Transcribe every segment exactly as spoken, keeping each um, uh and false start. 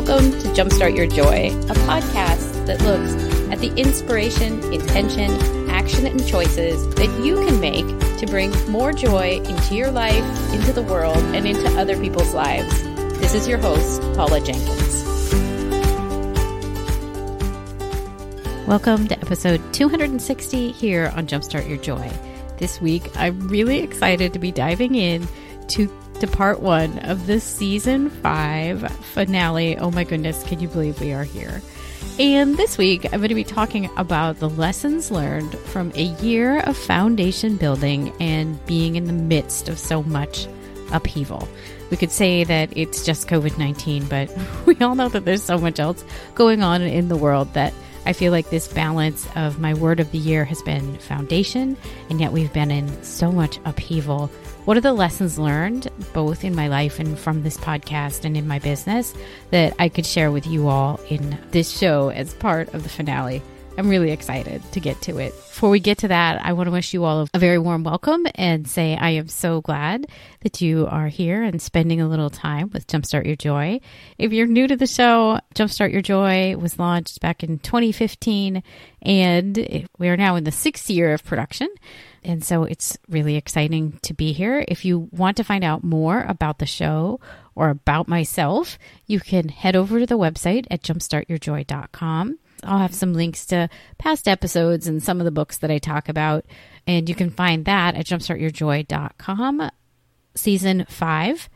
welcome to Jumpstart Your Joy, a podcast that looks at the inspiration, intention, action, and choices that you can make to bring more joy into your life, into the world, and into other people's lives. This is your host, Paula Jenkins. Welcome to episode two hundred sixty here on Jumpstart Your Joy. This week, I'm really excited to be diving in to to part one of the season five finale. Oh my goodness, can you believe we are here? And this week, I'm going to be talking about the lessons learned from a year of foundation building and being in the midst of so much upheaval. We could say that it's just COVID nineteen, but we all know that there's so much else going on in the world that I feel like this balance of my word of the year has been foundation, and yet we've been in so much upheaval. What are the lessons learned, both in my life and from this podcast and in my business, that I could share with you all in this show as part of the finale? I'm really excited to get to it. Before we get to that, I want to wish you all a very warm welcome and say I am so glad that you are here and spending a little time with Jumpstart Your Joy. If you're new to the show, Jumpstart Your Joy was launched back in twenty fifteen, and we are now in the sixth year of production. And so it's really exciting to be here. If you want to find out more about the show or about myself, you can head over to the website at jumpstart your joy dot com. I'll have some links to past episodes and some of the books that I talk about. And you can find that at jumpstart your joy dot com, season five,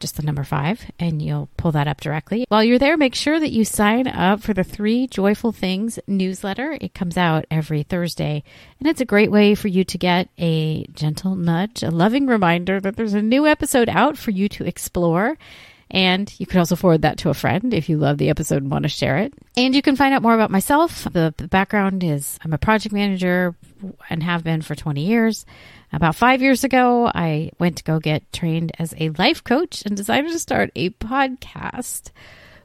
just the number five, and you'll pull that up directly. While you're there, make sure that you sign up for the Three Joyful Things newsletter. It comes out every Thursday, and it's a great way for you to get a gentle nudge, a loving reminder that there's a new episode out for you to explore. And you can also forward that to a friend if you love the episode and want to share it. And you can find out more about myself. The, the background is I'm a project manager and have been for twenty years. About five years ago, I went to go get trained as a life coach and decided to start a podcast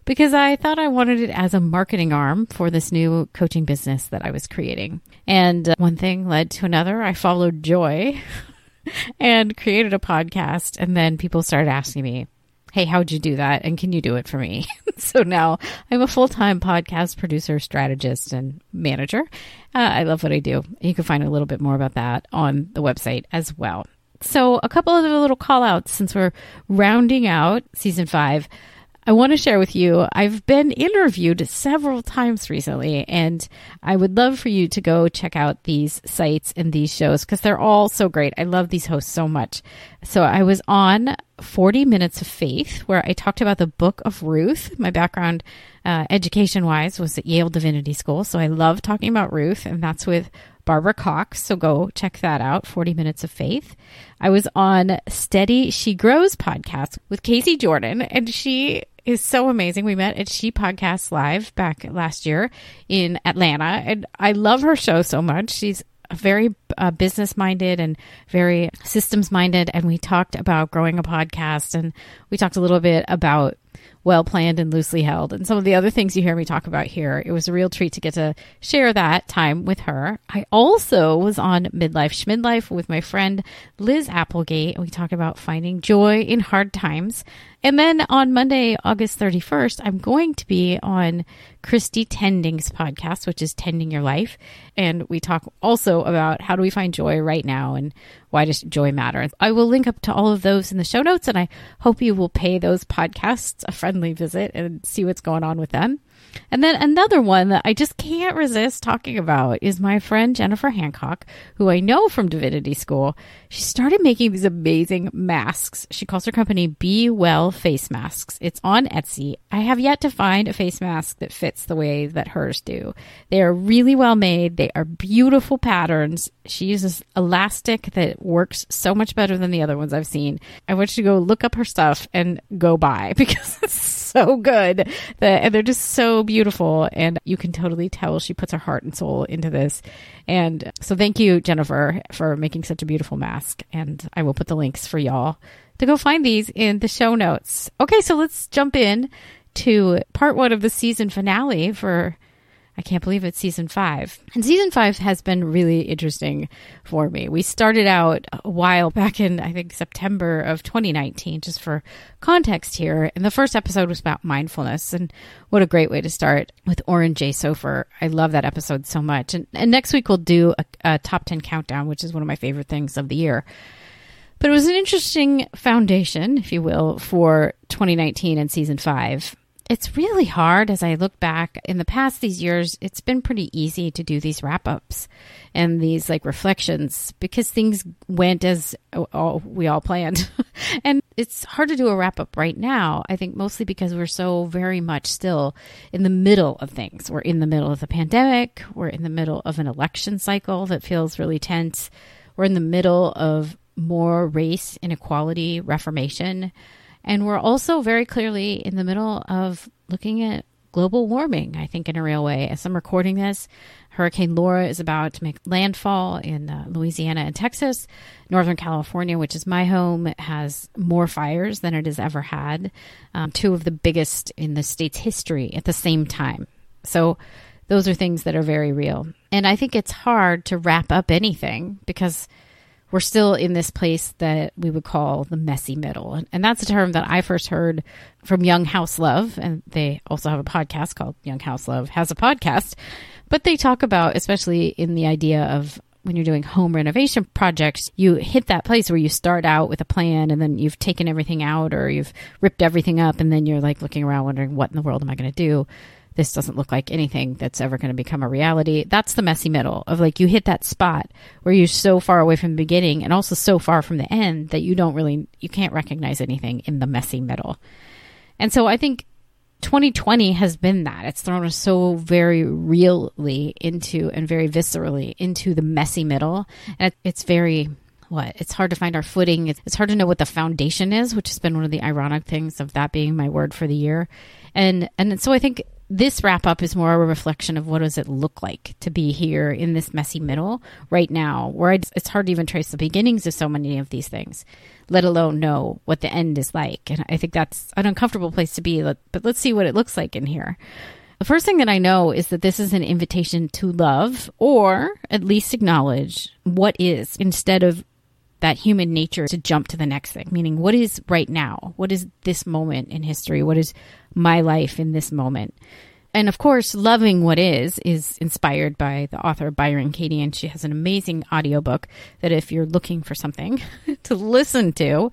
because I thought I wanted it as a marketing arm for this new coaching business that I was creating. And one thing led to another. I followed joy and created a podcast. And then people started asking me, hey, how'd you do that? And can you do it for me? So now I'm a full-time podcast producer, strategist, and manager. Uh, I love what I do. You can find a little bit more about that on the website as well. So a couple of little call-outs since we're rounding out season five. I want to share with you, I've been interviewed several times recently, and I would love for you to go check out these sites and these shows because they're all so great. I love these hosts so much. So I was on forty minutes of Faith, where I talked about the Book of Ruth. My background uh, education-wise was at Yale Divinity School, so I love talking about Ruth, and that's with Barbara Cox, so go check that out, forty minutes of Faith. I was on Steady She Grows podcast with Casey Jordan, and she is so amazing. We met at She Podcast Live back last year in Atlanta, and I love her show so much. She's very uh, business-minded and very systems-minded, and we talked about growing a podcast, and we talked a little bit about well-planned and loosely held, and some of the other things you hear me talk about here. It was a real treat to get to share that time with her. I also was on Midlife Schmidlife with my friend Liz Applegate. We talked about finding joy in hard times. And then on Monday, August thirty-first, I'm going to be on Christy Tending's podcast, which is Tending Your Life. And we talk also about how do we find joy right now and why does joy matter? I will link up to all of those in the show notes, and I hope you will pay those podcasts a friendly visit and see what's going on with them. And then another one that I just can't resist talking about is my friend Jennifer Hancock, who I know from Divinity School. She started making these amazing masks. She calls her company Be Well Face Masks. It's on Etsy. I have yet to find a face mask that fits the way that hers do. They are really well made. They are beautiful patterns. She uses elastic that works so much better than the other ones I've seen. I want you to go look up her stuff and go buy because it's so good. The, and they're just so beautiful, and you can totally tell she puts her heart and soul into this. And so thank you, Jennifer, for making such a beautiful mask, and I will put the links for y'all to go find these in the show notes. Okay, so let's jump in to part one of the season finale for I can't believe it's season five. And season five has been really interesting for me. We started out a while back in, I think, September of twenty nineteen, just for context here. And the first episode was about mindfulness. And what a great way to start with Oren J. Sofer. I love that episode so much. And, and next week we'll do a, a top ten countdown, which is one of my favorite things of the year. But it was an interesting foundation, if you will, for twenty nineteen and season five. It's really hard as I look back in the past these years, it's been pretty easy to do these wrap-ups and these like reflections because things went as all, we all planned. And it's hard to do a wrap-up right now, I think mostly because we're so very much still in the middle of things. We're in the middle of the pandemic. We're in the middle of an election cycle that feels really tense. We're in the middle of more race, inequality, reformation. And we're also very clearly in the middle of looking at global warming, I think, in a real way. As I'm recording this, Hurricane Laura is about to make landfall in uh, Louisiana and Texas. Northern California, which is my home, has more fires than it has ever had. Um, two of the biggest in the state's history at the same time. So those are things that are very real. And I think it's hard to wrap up anything because we're still in this place that we would call the messy middle. And, and that's a term that I first heard from Young House Love. And they also have a podcast called Young House Love Has a Podcast. But they talk about, especially in the idea of when you're doing home renovation projects, you hit that place where you start out with a plan and then you've taken everything out or you've ripped everything up. And then you're like looking around wondering, what in the world am I going to do? This doesn't look like anything that's ever going to become a reality. That's the messy middle of like you hit that spot where you're so far away from the beginning and also so far from the end that you don't really, you can't recognize anything in the messy middle. And so I think twenty twenty has been that. It's thrown us so very really into and very viscerally into the messy middle. And it's very... What? It's hard to find our footing. It's hard to know what the foundation is, which has been one of the ironic things of that being my word for the year. And and so I think this wrap up is more a reflection of what does it look like to be here in this messy middle right now, where I, it's hard to even trace the beginnings of so many of these things, let alone know what the end is like. And I think that's an uncomfortable place to be, but let's see what it looks like in here. The first thing that I know is that this is an invitation to love or at least acknowledge what is instead of that human nature to jump to the next thing, meaning what is right now? What is this moment in history? What is my life in this moment? And of course, Loving What Is is inspired by the author Byron Katie, and she has an amazing audiobook that if you're looking for something to listen to,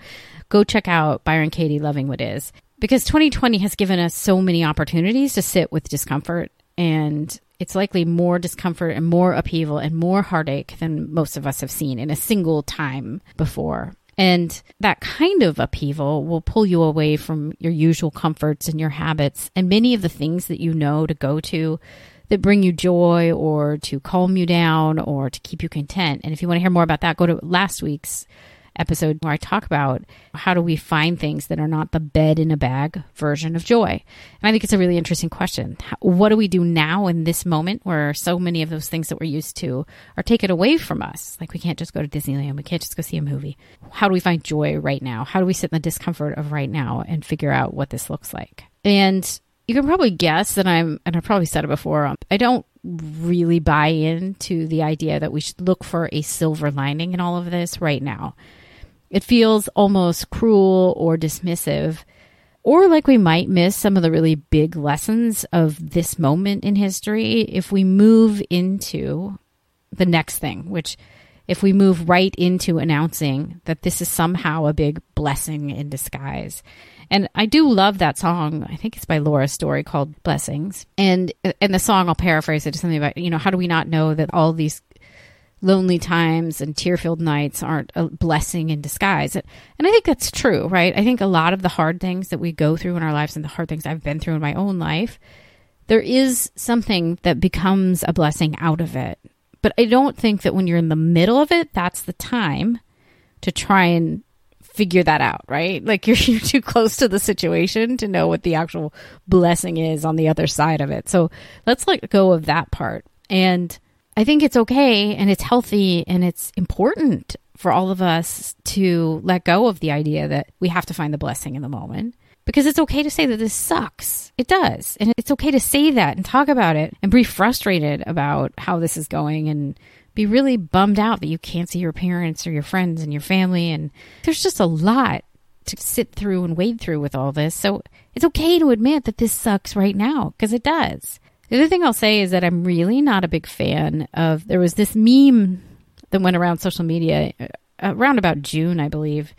go check out Byron Katie, Loving What Is, because twenty twenty has given us so many opportunities to sit with discomfort, and it's likely more discomfort and more upheaval and more heartache than most of us have seen in a single time before. And that kind of upheaval will pull you away from your usual comforts and your habits and many of the things that you know to go to that bring you joy or to calm you down or to keep you content. And if you want to hear more about that, go to last week's episode where I talk about how do we find things that are not the bed in a bag version of joy. And I think it's a really interesting question. How, what do we do now in this moment where so many of those things that we're used to are taken away from us? Like we can't just go to Disneyland. We can't just go see a movie. How do we find joy right now? How do we sit in the discomfort of right now and figure out what this looks like? And you can probably guess that I'm, and I've probably said it before, um, I don't really buy into the idea that we should look for a silver lining in all of this right now. It feels almost cruel or dismissive, or like we might miss some of the really big lessons of this moment in history if we move into the next thing, which if we move right into announcing that this is somehow a big blessing in disguise. And I do love that song. I think it's by Laura Story called Blessings. And and the song, I'll paraphrase it to something about, you know, how do we not know that all these lonely times and tear-filled nights aren't a blessing in disguise? And I think that's true, right? I think a lot of the hard things that we go through in our lives and the hard things I've been through in my own life, there is something that becomes a blessing out of it. But I don't think that when you're in the middle of it, that's the time to try and figure that out, right? Like you're, you're too close to the situation to know what the actual blessing is on the other side of it. So let's let go of that part. And I think it's okay and it's healthy and it's important for all of us to let go of the idea that we have to find the blessing in the moment Because it's okay to say that this sucks. It does. And it's okay to say that and talk about it and be frustrated about how this is going and be really bummed out that you can't see your parents or your friends and your family. And there's just a lot to sit through and wade through with all this. So it's okay to admit that this sucks right now, because it does. The other thing I'll say is that I'm really not a big fan of, there was this meme that went around social media around about June, I believe.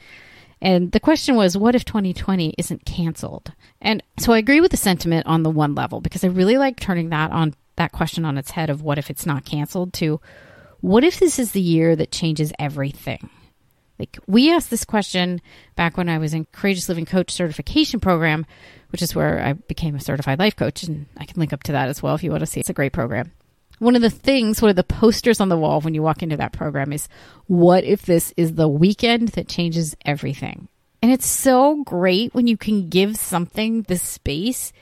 And the question was, what if twenty twenty isn't canceled? And so I agree with the sentiment on the one level, because I really like turning that on that question on its head of what if it's not canceled to what if this is the year that changes everything? Like, we asked this question back when I was in Courageous Living Coach certification program, which is where I became a certified life coach. And I can link up to that as well if you want to see. It's a great program. One of the things, one of the posters on the wall when you walk into that program is, what if this is the weekend that changes everything? And it's so great when you can give something the space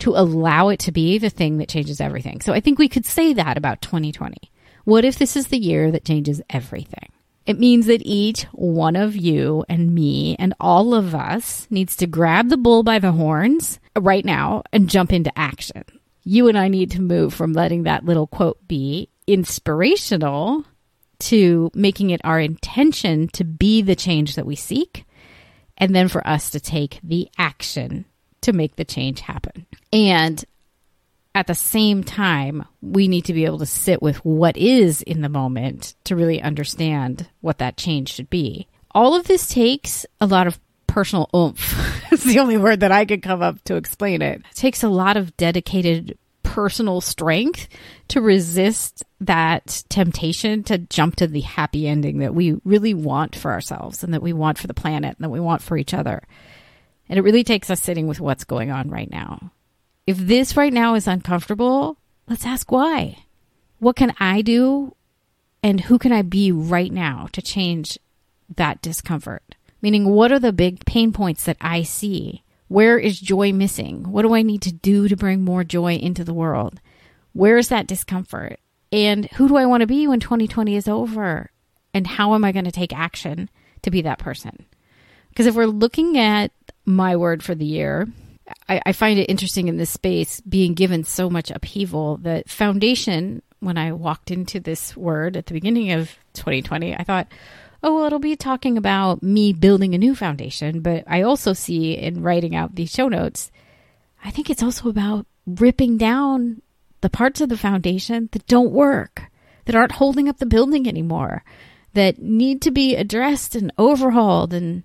to allow it to be the thing that changes everything. So I think we could say that about twenty twenty. What if this is the year that changes everything? It means that each one of you and me and all of us needs to grab the bull by the horns right now and jump into action. You and I need to move from letting that little quote be inspirational to making it our intention to be the change that we seek, and then for us to take the action to make the change happen. And at the same time, we need to be able to sit with what is in the moment to really understand what that change should be. All of this takes a lot of personal oomph. It's the only word that I could come up to explain it. It takes a lot of dedicated personal strength to resist that temptation to jump to the happy ending that we really want for ourselves and that we want for the planet and that we want for each other. And it really takes us sitting with what's going on right now. If this right now is uncomfortable, let's ask why. What can I do and who can I be right now to change that discomfort? Meaning, what are the big pain points that I see? Where is joy missing? What do I need to do to bring more joy into the world? Where is that discomfort? And who do I want to be when twenty twenty is over? And how am I going to take action to be that person? Because if we're looking at my word for the year, I, I find it interesting in this space being given so much upheaval. The foundation, when I walked into this word at the beginning of twenty twenty, I thought, oh, well, it'll be talking about me building a new foundation. But I also see in writing out these show notes, I think it's also about ripping down the parts of the foundation that don't work, that aren't holding up the building anymore, that need to be addressed and overhauled and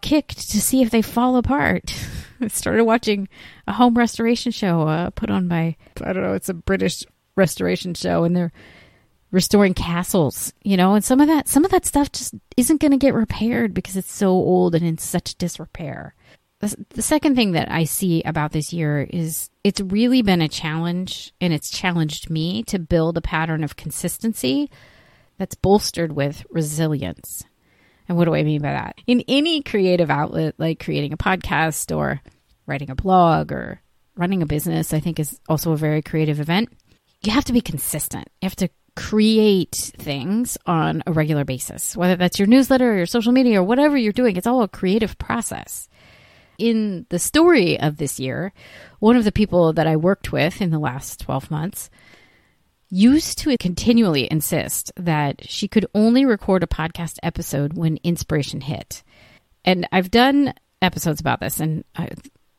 kicked to see if they fall apart. I started watching a home restoration show uh, put on by, I don't know, it's a British restoration show, and they're restoring castles, you know, and some of that, some of that stuff just isn't going to get repaired because it's so old and in such disrepair. The, the second thing that I see about this year is it's really been a challenge, and it's challenged me to build a pattern of consistency that's bolstered with resilience. And what do I mean by that? In any creative outlet, like creating a podcast or writing a blog or running a business, I think is also a very creative event. You have to be consistent. You have to create things on a regular basis, whether that's your newsletter or your social media or whatever you're doing. It's all a creative process. In the story of this year, one of the people that I worked with in the last twelve months used to continually insist that she could only record a podcast episode when inspiration hit. And I've done episodes about this, and I,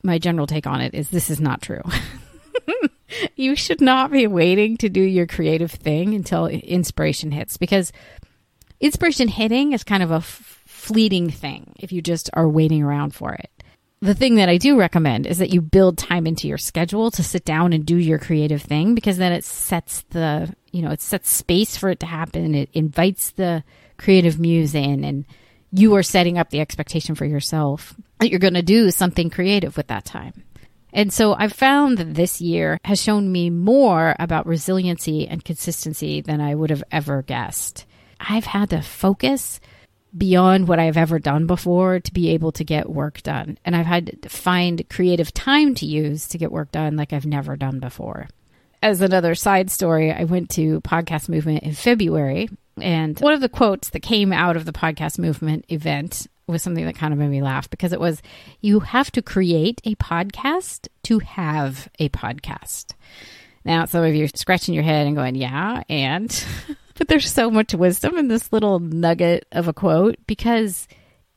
my general take on it is this is not true. You should not be waiting to do your creative thing until inspiration hits, because inspiration hitting is kind of a f- fleeting thing if you just are waiting around for it. The thing that I do recommend is that you build time into your schedule to sit down and do your creative thing, because then it sets the, you know, it sets space for it to happen. It invites the creative muse in, and you are setting up the expectation for yourself that you're going to do something creative with that time. And so I've found that this year has shown me more about resiliency and consistency than I would have ever guessed. I've had to focus beyond what I've ever done before to be able to get work done. And I've had to find creative time to use to get work done like I've never done before. As another side story, I went to Podcast Movement in February. And one of the quotes that came out of the Podcast Movement event was something that kind of made me laugh, because it was, you have to create a podcast to have a podcast. Now, some of you are scratching your head and going, yeah, and... But there's so much wisdom in this little nugget of a quote, because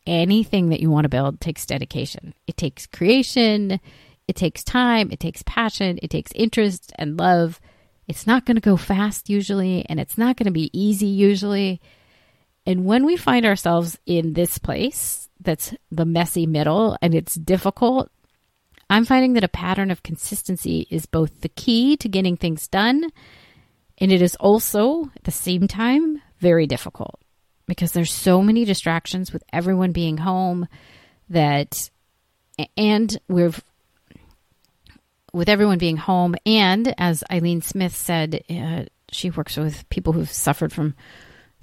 anything that you want to build takes dedication. It takes creation. It takes time. It takes passion. It takes interest and love. It's not going to go fast usually, and it's not going to be easy usually. And when we find ourselves in this place that's the messy middle and it's difficult, I'm finding that a pattern of consistency is both the key to getting things done, and it is also, at the same time, very difficult, because there's so many distractions with everyone being home that, and we've, with everyone being home, and as Eileen Smith said, uh, she works with people who've suffered from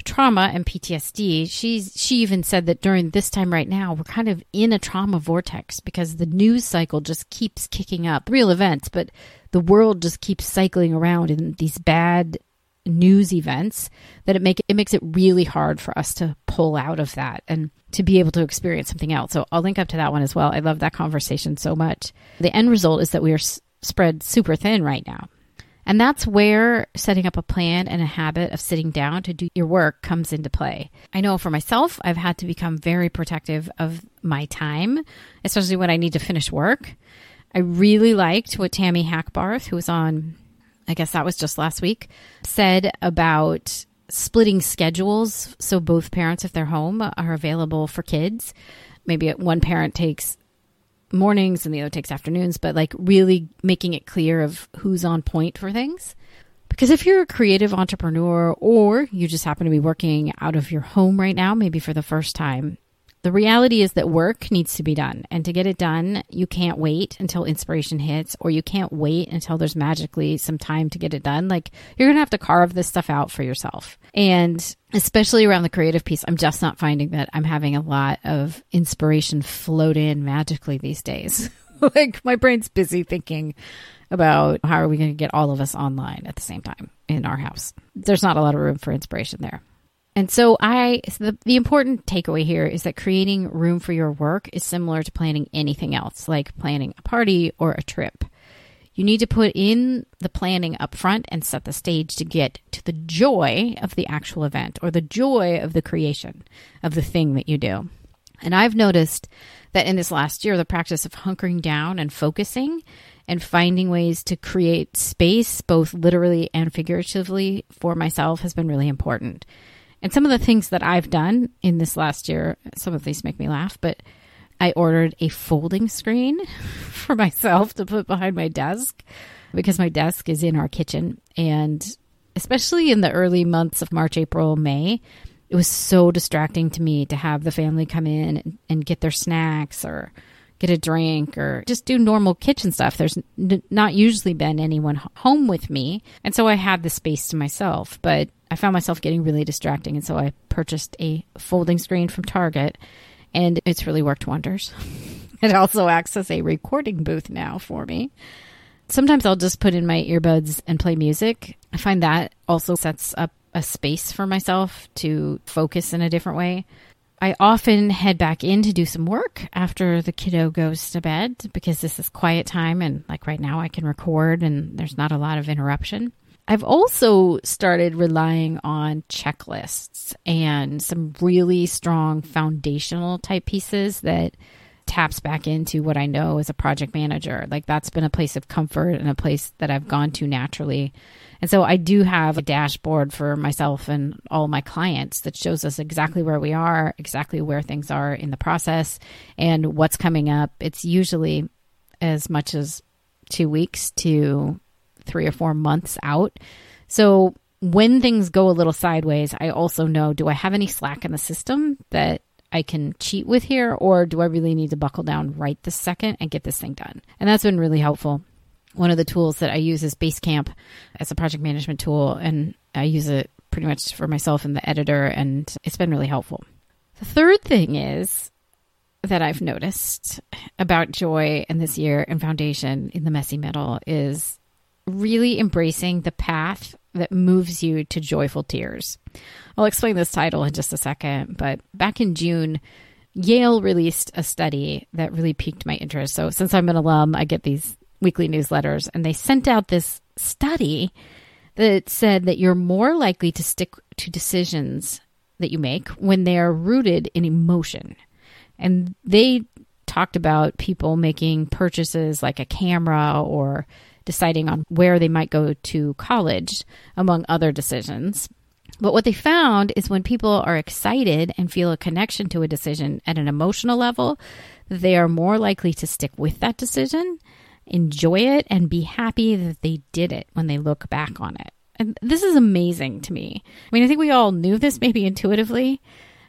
trauma and P T S D. She's, she even said that during this time right now, we're kind of in a trauma vortex, because the news cycle just keeps kicking up real events, but the world just keeps cycling around in these bad news events that it, make, it makes it really hard for us to pull out of that and to be able to experience something else. So I'll link up to that one as well. I love that conversation so much. The end result is that we are s- spread super thin right now. And that's where setting up a plan and a habit of sitting down to do your work comes into play. I know for myself, I've had to become very protective of my time, especially when I need to finish work. I really liked what Tammy Hackbarth, who was on, I guess that was just last week, said about splitting schedules so both parents, if they're home, are available for kids. Maybe one parent takes mornings and the other takes afternoons, but like really making it clear of who's on point for things. Because if you're a creative entrepreneur, or you just happen to be working out of your home right now, maybe for the first time, the reality is that work needs to be done. And to get it done, you can't wait until inspiration hits, or you can't wait until there's magically some time to get it done. Like, you're going to have to carve this stuff out for yourself. And especially around the creative piece, I'm just not finding that I'm having a lot of inspiration float in magically these days. Like, my brain's busy thinking about how are we going to get all of us online at the same time in our house. There's not a lot of room for inspiration there. And so I, the, the important takeaway here is that creating room for your work is similar to planning anything else, like planning a party or a trip. You need to put in the planning up front and set the stage to get to the joy of the actual event, or the joy of the creation of the thing that you do. And I've noticed that in this last year, the practice of hunkering down and focusing and finding ways to create space, both literally and figuratively, for myself has been really important. And some of the things that I've done in this last year, some of these make me laugh, but I ordered a folding screen for myself to put behind my desk, because my desk is in our kitchen. And especially in the early months of March, April, May, it was so distracting to me to have the family come in and get their snacks or get a drink or just do normal kitchen stuff. There's n- not usually been anyone home with me. And so I had the space to myself, but I found myself getting really distracting. And so I purchased a folding screen from Target, and it's really worked wonders. It also acts as a recording booth now for me. Sometimes I'll just put in my earbuds and play music. I find that also sets up a space for myself to focus in a different way. I often head back in to do some work after the kiddo goes to bed, because this is quiet time. And like right now I can record and there's not a lot of interruption. I've also started relying on checklists and some really strong foundational type pieces that taps back into what I know as a project manager. Like, that's been a place of comfort and a place that I've gone to naturally. And so I do have a dashboard for myself and all my clients that shows us exactly where we are, exactly where things are in the process, and what's coming up. It's usually as much as two weeks to three or four months out. So when things go a little sideways, I also know, do I have any slack in the system that I can cheat with here, or do I really need to buckle down right this second and get this thing done? And that's been really helpful. One of the tools that I use is Basecamp as a project management tool, and I use it pretty much for myself and the editor, and it's been really helpful. The third thing is that I've noticed about joy and this year and foundation in the messy middle is really embracing the path that moves you to joyful tears. I'll explain this title in just a second, but back in June, Yale released a study that really piqued my interest. So since I'm an alum, I get these weekly newsletters, and they sent out this study that said that you're more likely to stick to decisions that you make when they are rooted in emotion. And they talked about people making purchases like a camera or deciding on where they might go to college, among other decisions. But what they found is when people are excited and feel a connection to a decision at an emotional level, they are more likely to stick with that decision, enjoy it, and be happy that they did it when they look back on it. And this is amazing to me. I mean, I think we all knew this maybe intuitively.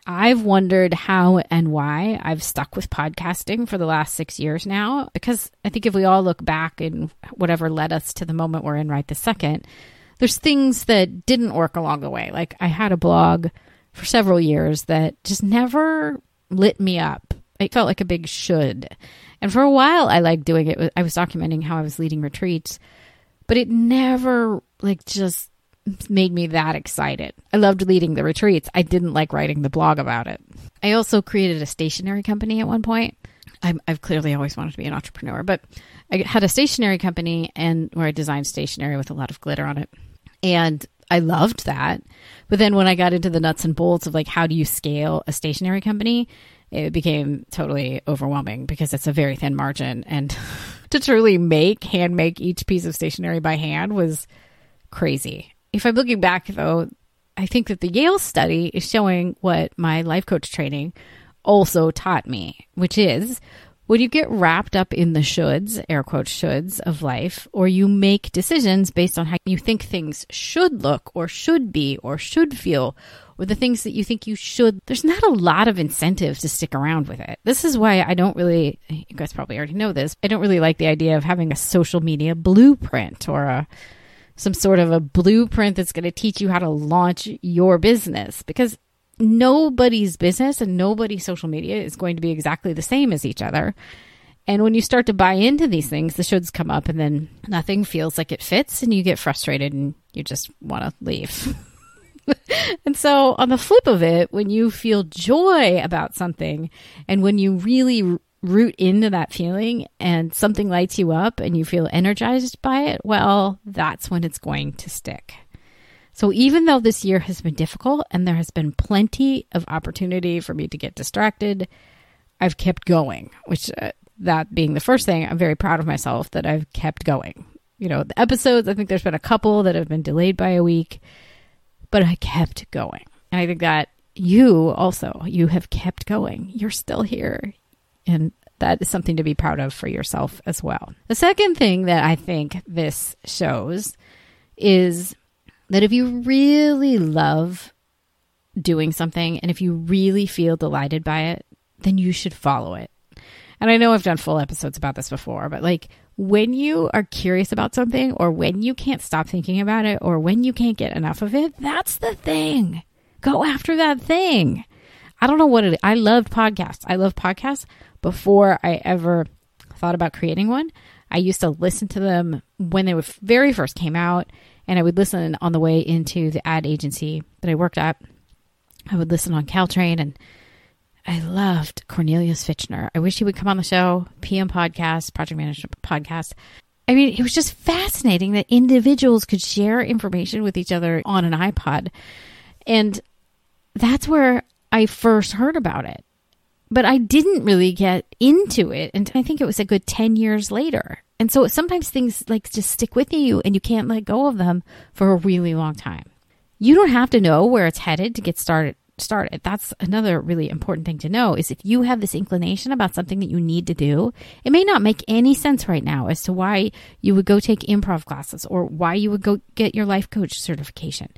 I've wondered how and why I've stuck with podcasting for the last six years now, because I think if we all look back and whatever led us to the moment we're in right this second, there's things that didn't work along the way. Like I had a blog for several years that just never lit me up. It felt like a big should. And for a while I liked doing it. I was documenting how I was leading retreats, but it never like just made me that excited. I loved leading the retreats. I didn't like writing the blog about it. I also created a stationery company at one point. I'm, I've clearly always wanted to be an entrepreneur, but I had a stationery company and where I designed stationery with a lot of glitter on it. And I loved that. But then when I got into the nuts and bolts of like, how do you scale a stationery company? It became totally overwhelming because it's a very thin margin. And to truly make, hand make each piece of stationery by hand was crazy. If I'm looking back, though, I think that the Yale study is showing what my life coach training also taught me, which is when you get wrapped up in the shoulds, air quotes shoulds, of life, or you make decisions based on how you think things should look or should be or should feel, or the things that you think you should, there's not a lot of incentive to stick around with it. This is why I don't really, you guys probably already know this, I don't really like the idea of having a social media blueprint or a some sort of a blueprint that's going to teach you how to launch your business, because nobody's business and nobody's social media is going to be exactly the same as each other. And when you start to buy into these things, the shoulds come up and then nothing feels like it fits and you get frustrated and you just want to leave. And so on the flip of it, when you feel joy about something and when you really root into that feeling and something lights you up and you feel energized by it, well, that's when it's going to stick. So even though this year has been difficult and there has been plenty of opportunity for me to get distracted, I've kept going, which uh, that being the first thing, I'm very proud of myself that I've kept going. You know, the episodes, I think there's been a couple that have been delayed by a week, but I kept going. And I think that you also, you have kept going. You're still here. And that is something to be proud of for yourself as well. The second thing that I think this shows is that if you really love doing something and if you really feel delighted by it, then you should follow it. And I know I've done full episodes about this before, but like when you are curious about something or when you can't stop thinking about it or when you can't get enough of it, that's the thing. Go after that thing. I don't know what it is. I loved podcasts. I loved podcasts before I ever thought about creating one. I used to listen to them when they were very first came out, and I would listen on the way into the ad agency that I worked at. I would listen on Caltrain, and I loved Cornelius Fitchner. I wish he would come on the show. P M Podcast, Project Management Podcast. I mean, it was just fascinating that individuals could share information with each other on an iPod, and that's where I first heard about it, but I didn't really get into it. And I think it was a good ten years later. And so sometimes things like just stick with you and you can't let go of them for a really long time. You don't have to know where it's headed to get started. started. That's another really important thing to know is if you have this inclination about something that you need to do, it may not make any sense right now as to why you would go take improv classes or why you would go get your life coach certification.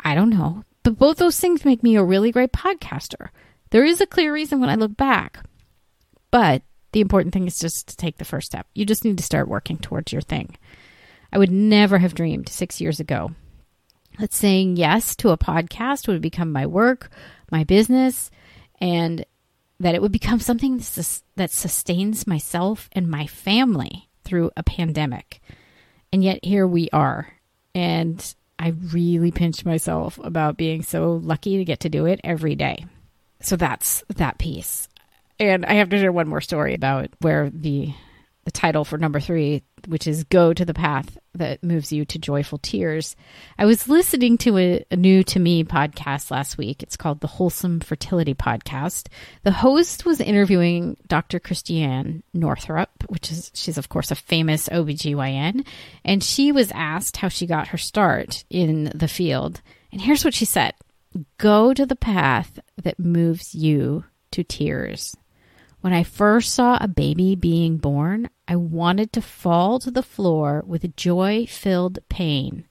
I don't know. But both those things make me a really great podcaster. There is a clear reason when I look back. But the important thing is just to take the first step. You just need to start working towards your thing. I would never have dreamed six years ago that saying yes to a podcast would become my work, my business, and that it would become something that sustains myself and my family through a pandemic. And yet here we are. And I really pinched myself about being so lucky to get to do it every day. So that's that piece. And I have to share one more story about where the the title for number three, which is Go to the Path That Moves You to Joyful Tears. I was listening to a, a new to me podcast last week. It's called the Wholesome Fertility Podcast. The host was interviewing Doctor Christiane Northrup, which is, she's of course a famous O B G Y N. And she was asked how she got her start in the field. And here's what she said. Go to the path that moves you to tears. When I first saw a baby being born, I wanted to fall to the floor with joy-filled pain,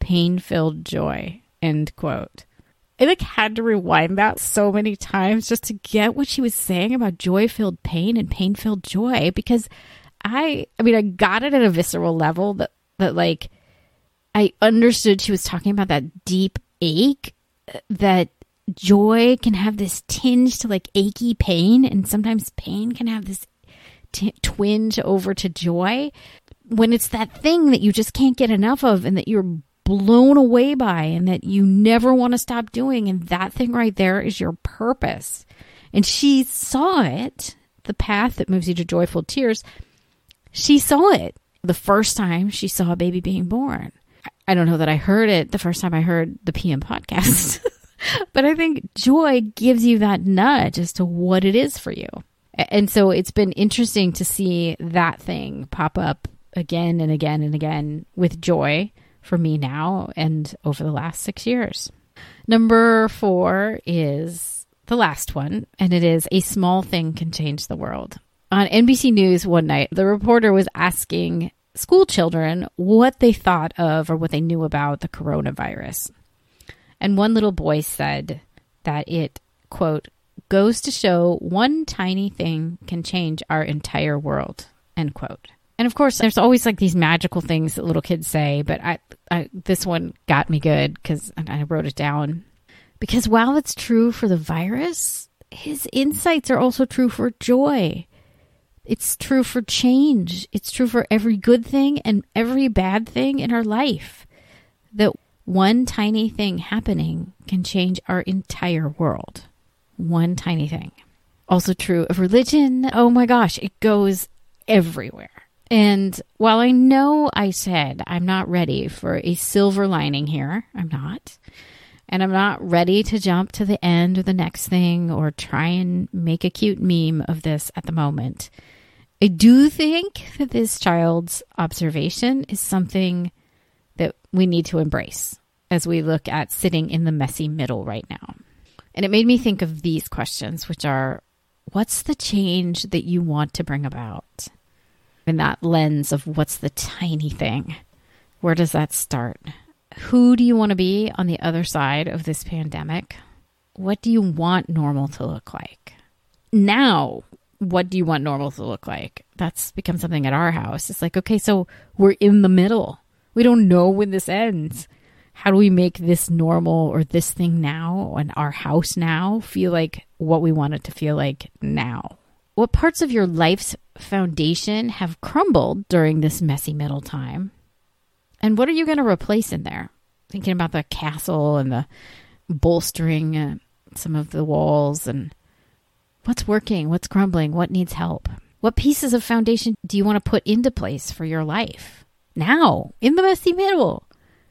pain-filled joy, end quote. I like had to rewind that so many times just to get what she was saying about joy-filled pain and pain-filled joy, because I, I mean, I got it at a visceral level that, that like, I understood she was talking about that deep ache that joy can have this tinge to like achy pain, and sometimes pain can have this t- twinge over to joy when it's that thing that you just can't get enough of and that you're blown away by and that you never want to stop doing. And that thing right there is your purpose. And she saw it, the path that moves you to joyful tears. She saw it the first time she saw a baby being born. I don't know that I heard it the first time I heard the P M podcast. But I think joy gives you that nudge as to what it is for you. And so it's been interesting to see that thing pop up again and again and again with joy for me now and over the last six years. Number four is the last one, and it is a small thing can change the world. On N B C News one night, the reporter was asking school children what they thought of or what they knew about the coronavirus. And one little boy said that it, quote, goes to show one tiny thing can change our entire world, end quote. And of course, there's always like these magical things that little kids say, but I, I this one got me good because I wrote it down. Because while it's true for the virus, his insights are also true for joy. It's true for change. It's true for every good thing and every bad thing in our life. That one tiny thing happening can change our entire world. One tiny thing. Also true of religion. Oh my gosh, it goes everywhere. And while I know I said I'm not ready for a silver lining here, I'm not. And I'm not ready to jump to the end or the next thing or try and make a cute meme of this at the moment. I do think that this child's observation is something that we need to embrace as we look at sitting in the messy middle right now. And it made me think of these questions, which are, what's the change that you want to bring about? In that lens of what's the tiny thing? Where does that start? Who do you want to be on the other side of this pandemic? What do you want normal to look like? Now, what do you want normal to look like? That's become something at our house. It's like, okay, so we're in the middle. We don't know when this ends. How do we make this normal or this thing now and our house now feel like what we want it to feel like now? What parts of your life's foundation have crumbled during this messy middle time? And what are you going to replace in there? Thinking about the castle and the bolstering uh, some of the walls and what's working, what's crumbling, what needs help? What pieces of foundation do you want to put into place for your life? Now, in the messy middle.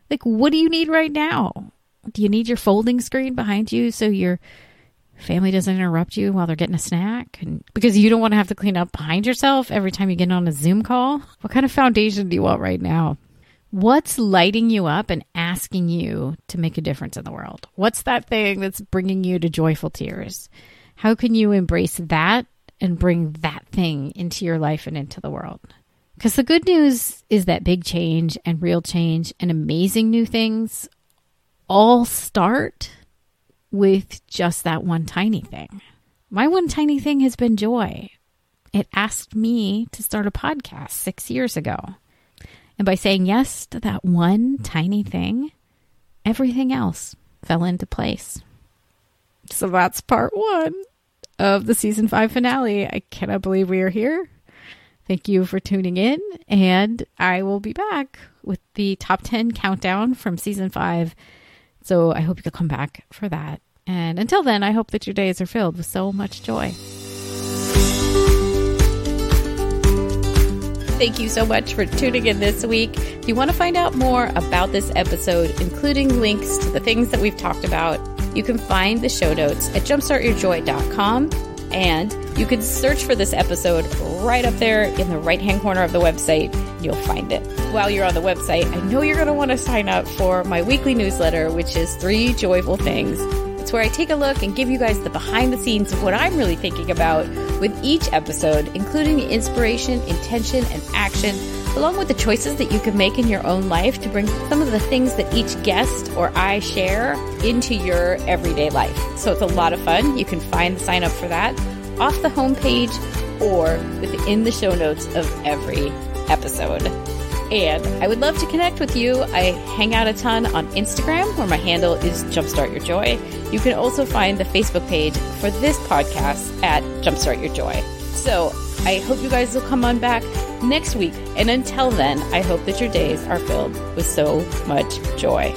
Like, what do you need right now? Do you need your folding screen behind you so your family doesn't interrupt you while they're getting a snack? And because you don't want to have to clean up behind yourself every time you get on a Zoom call? What kind of foundation do you want right now? What's lighting you up and asking you to make a difference in the world? What's that thing that's bringing you to joyful tears? How can you embrace that and bring that thing into your life and into the world? Because the good news is that big change and real change and amazing new things all start with just that one tiny thing. My one tiny thing has been joy. It asked me to start a podcast six years ago. And by saying yes to that one tiny thing, everything else fell into place. So that's part one of the season five finale. I cannot believe we are here. Thank you for tuning in, and I will be back with the top ten countdown from season five. So I hope you'll come back for that. And until then, I hope that your days are filled with so much joy. Thank you so much for tuning in this week. If you want to find out more about this episode, including links to the things that we've talked about, you can find the show notes at jumpstart your joy dot com. And you can search for this episode right up there in the right-hand corner of the website. You'll find it. While you're on the website, I know you're going to want to sign up for my weekly newsletter, which is Three Joyful Things. It's where I take a look and give you guys the behind the scenes of what I'm really thinking about with each episode, including inspiration, intention, and action, along with the choices that you can make in your own life to bring some of the things that each guest or I share into your everyday life. So it's a lot of fun. You can find the sign up for that off the homepage or within the show notes of every episode. And I would love to connect with you. I hang out a ton on Instagram, where my handle is Jumpstart Your Joy. You can also find the Facebook page for this podcast at Jumpstart Your Joy. So I hope you guys will come on back next week. And until then, I hope that your days are filled with so much joy.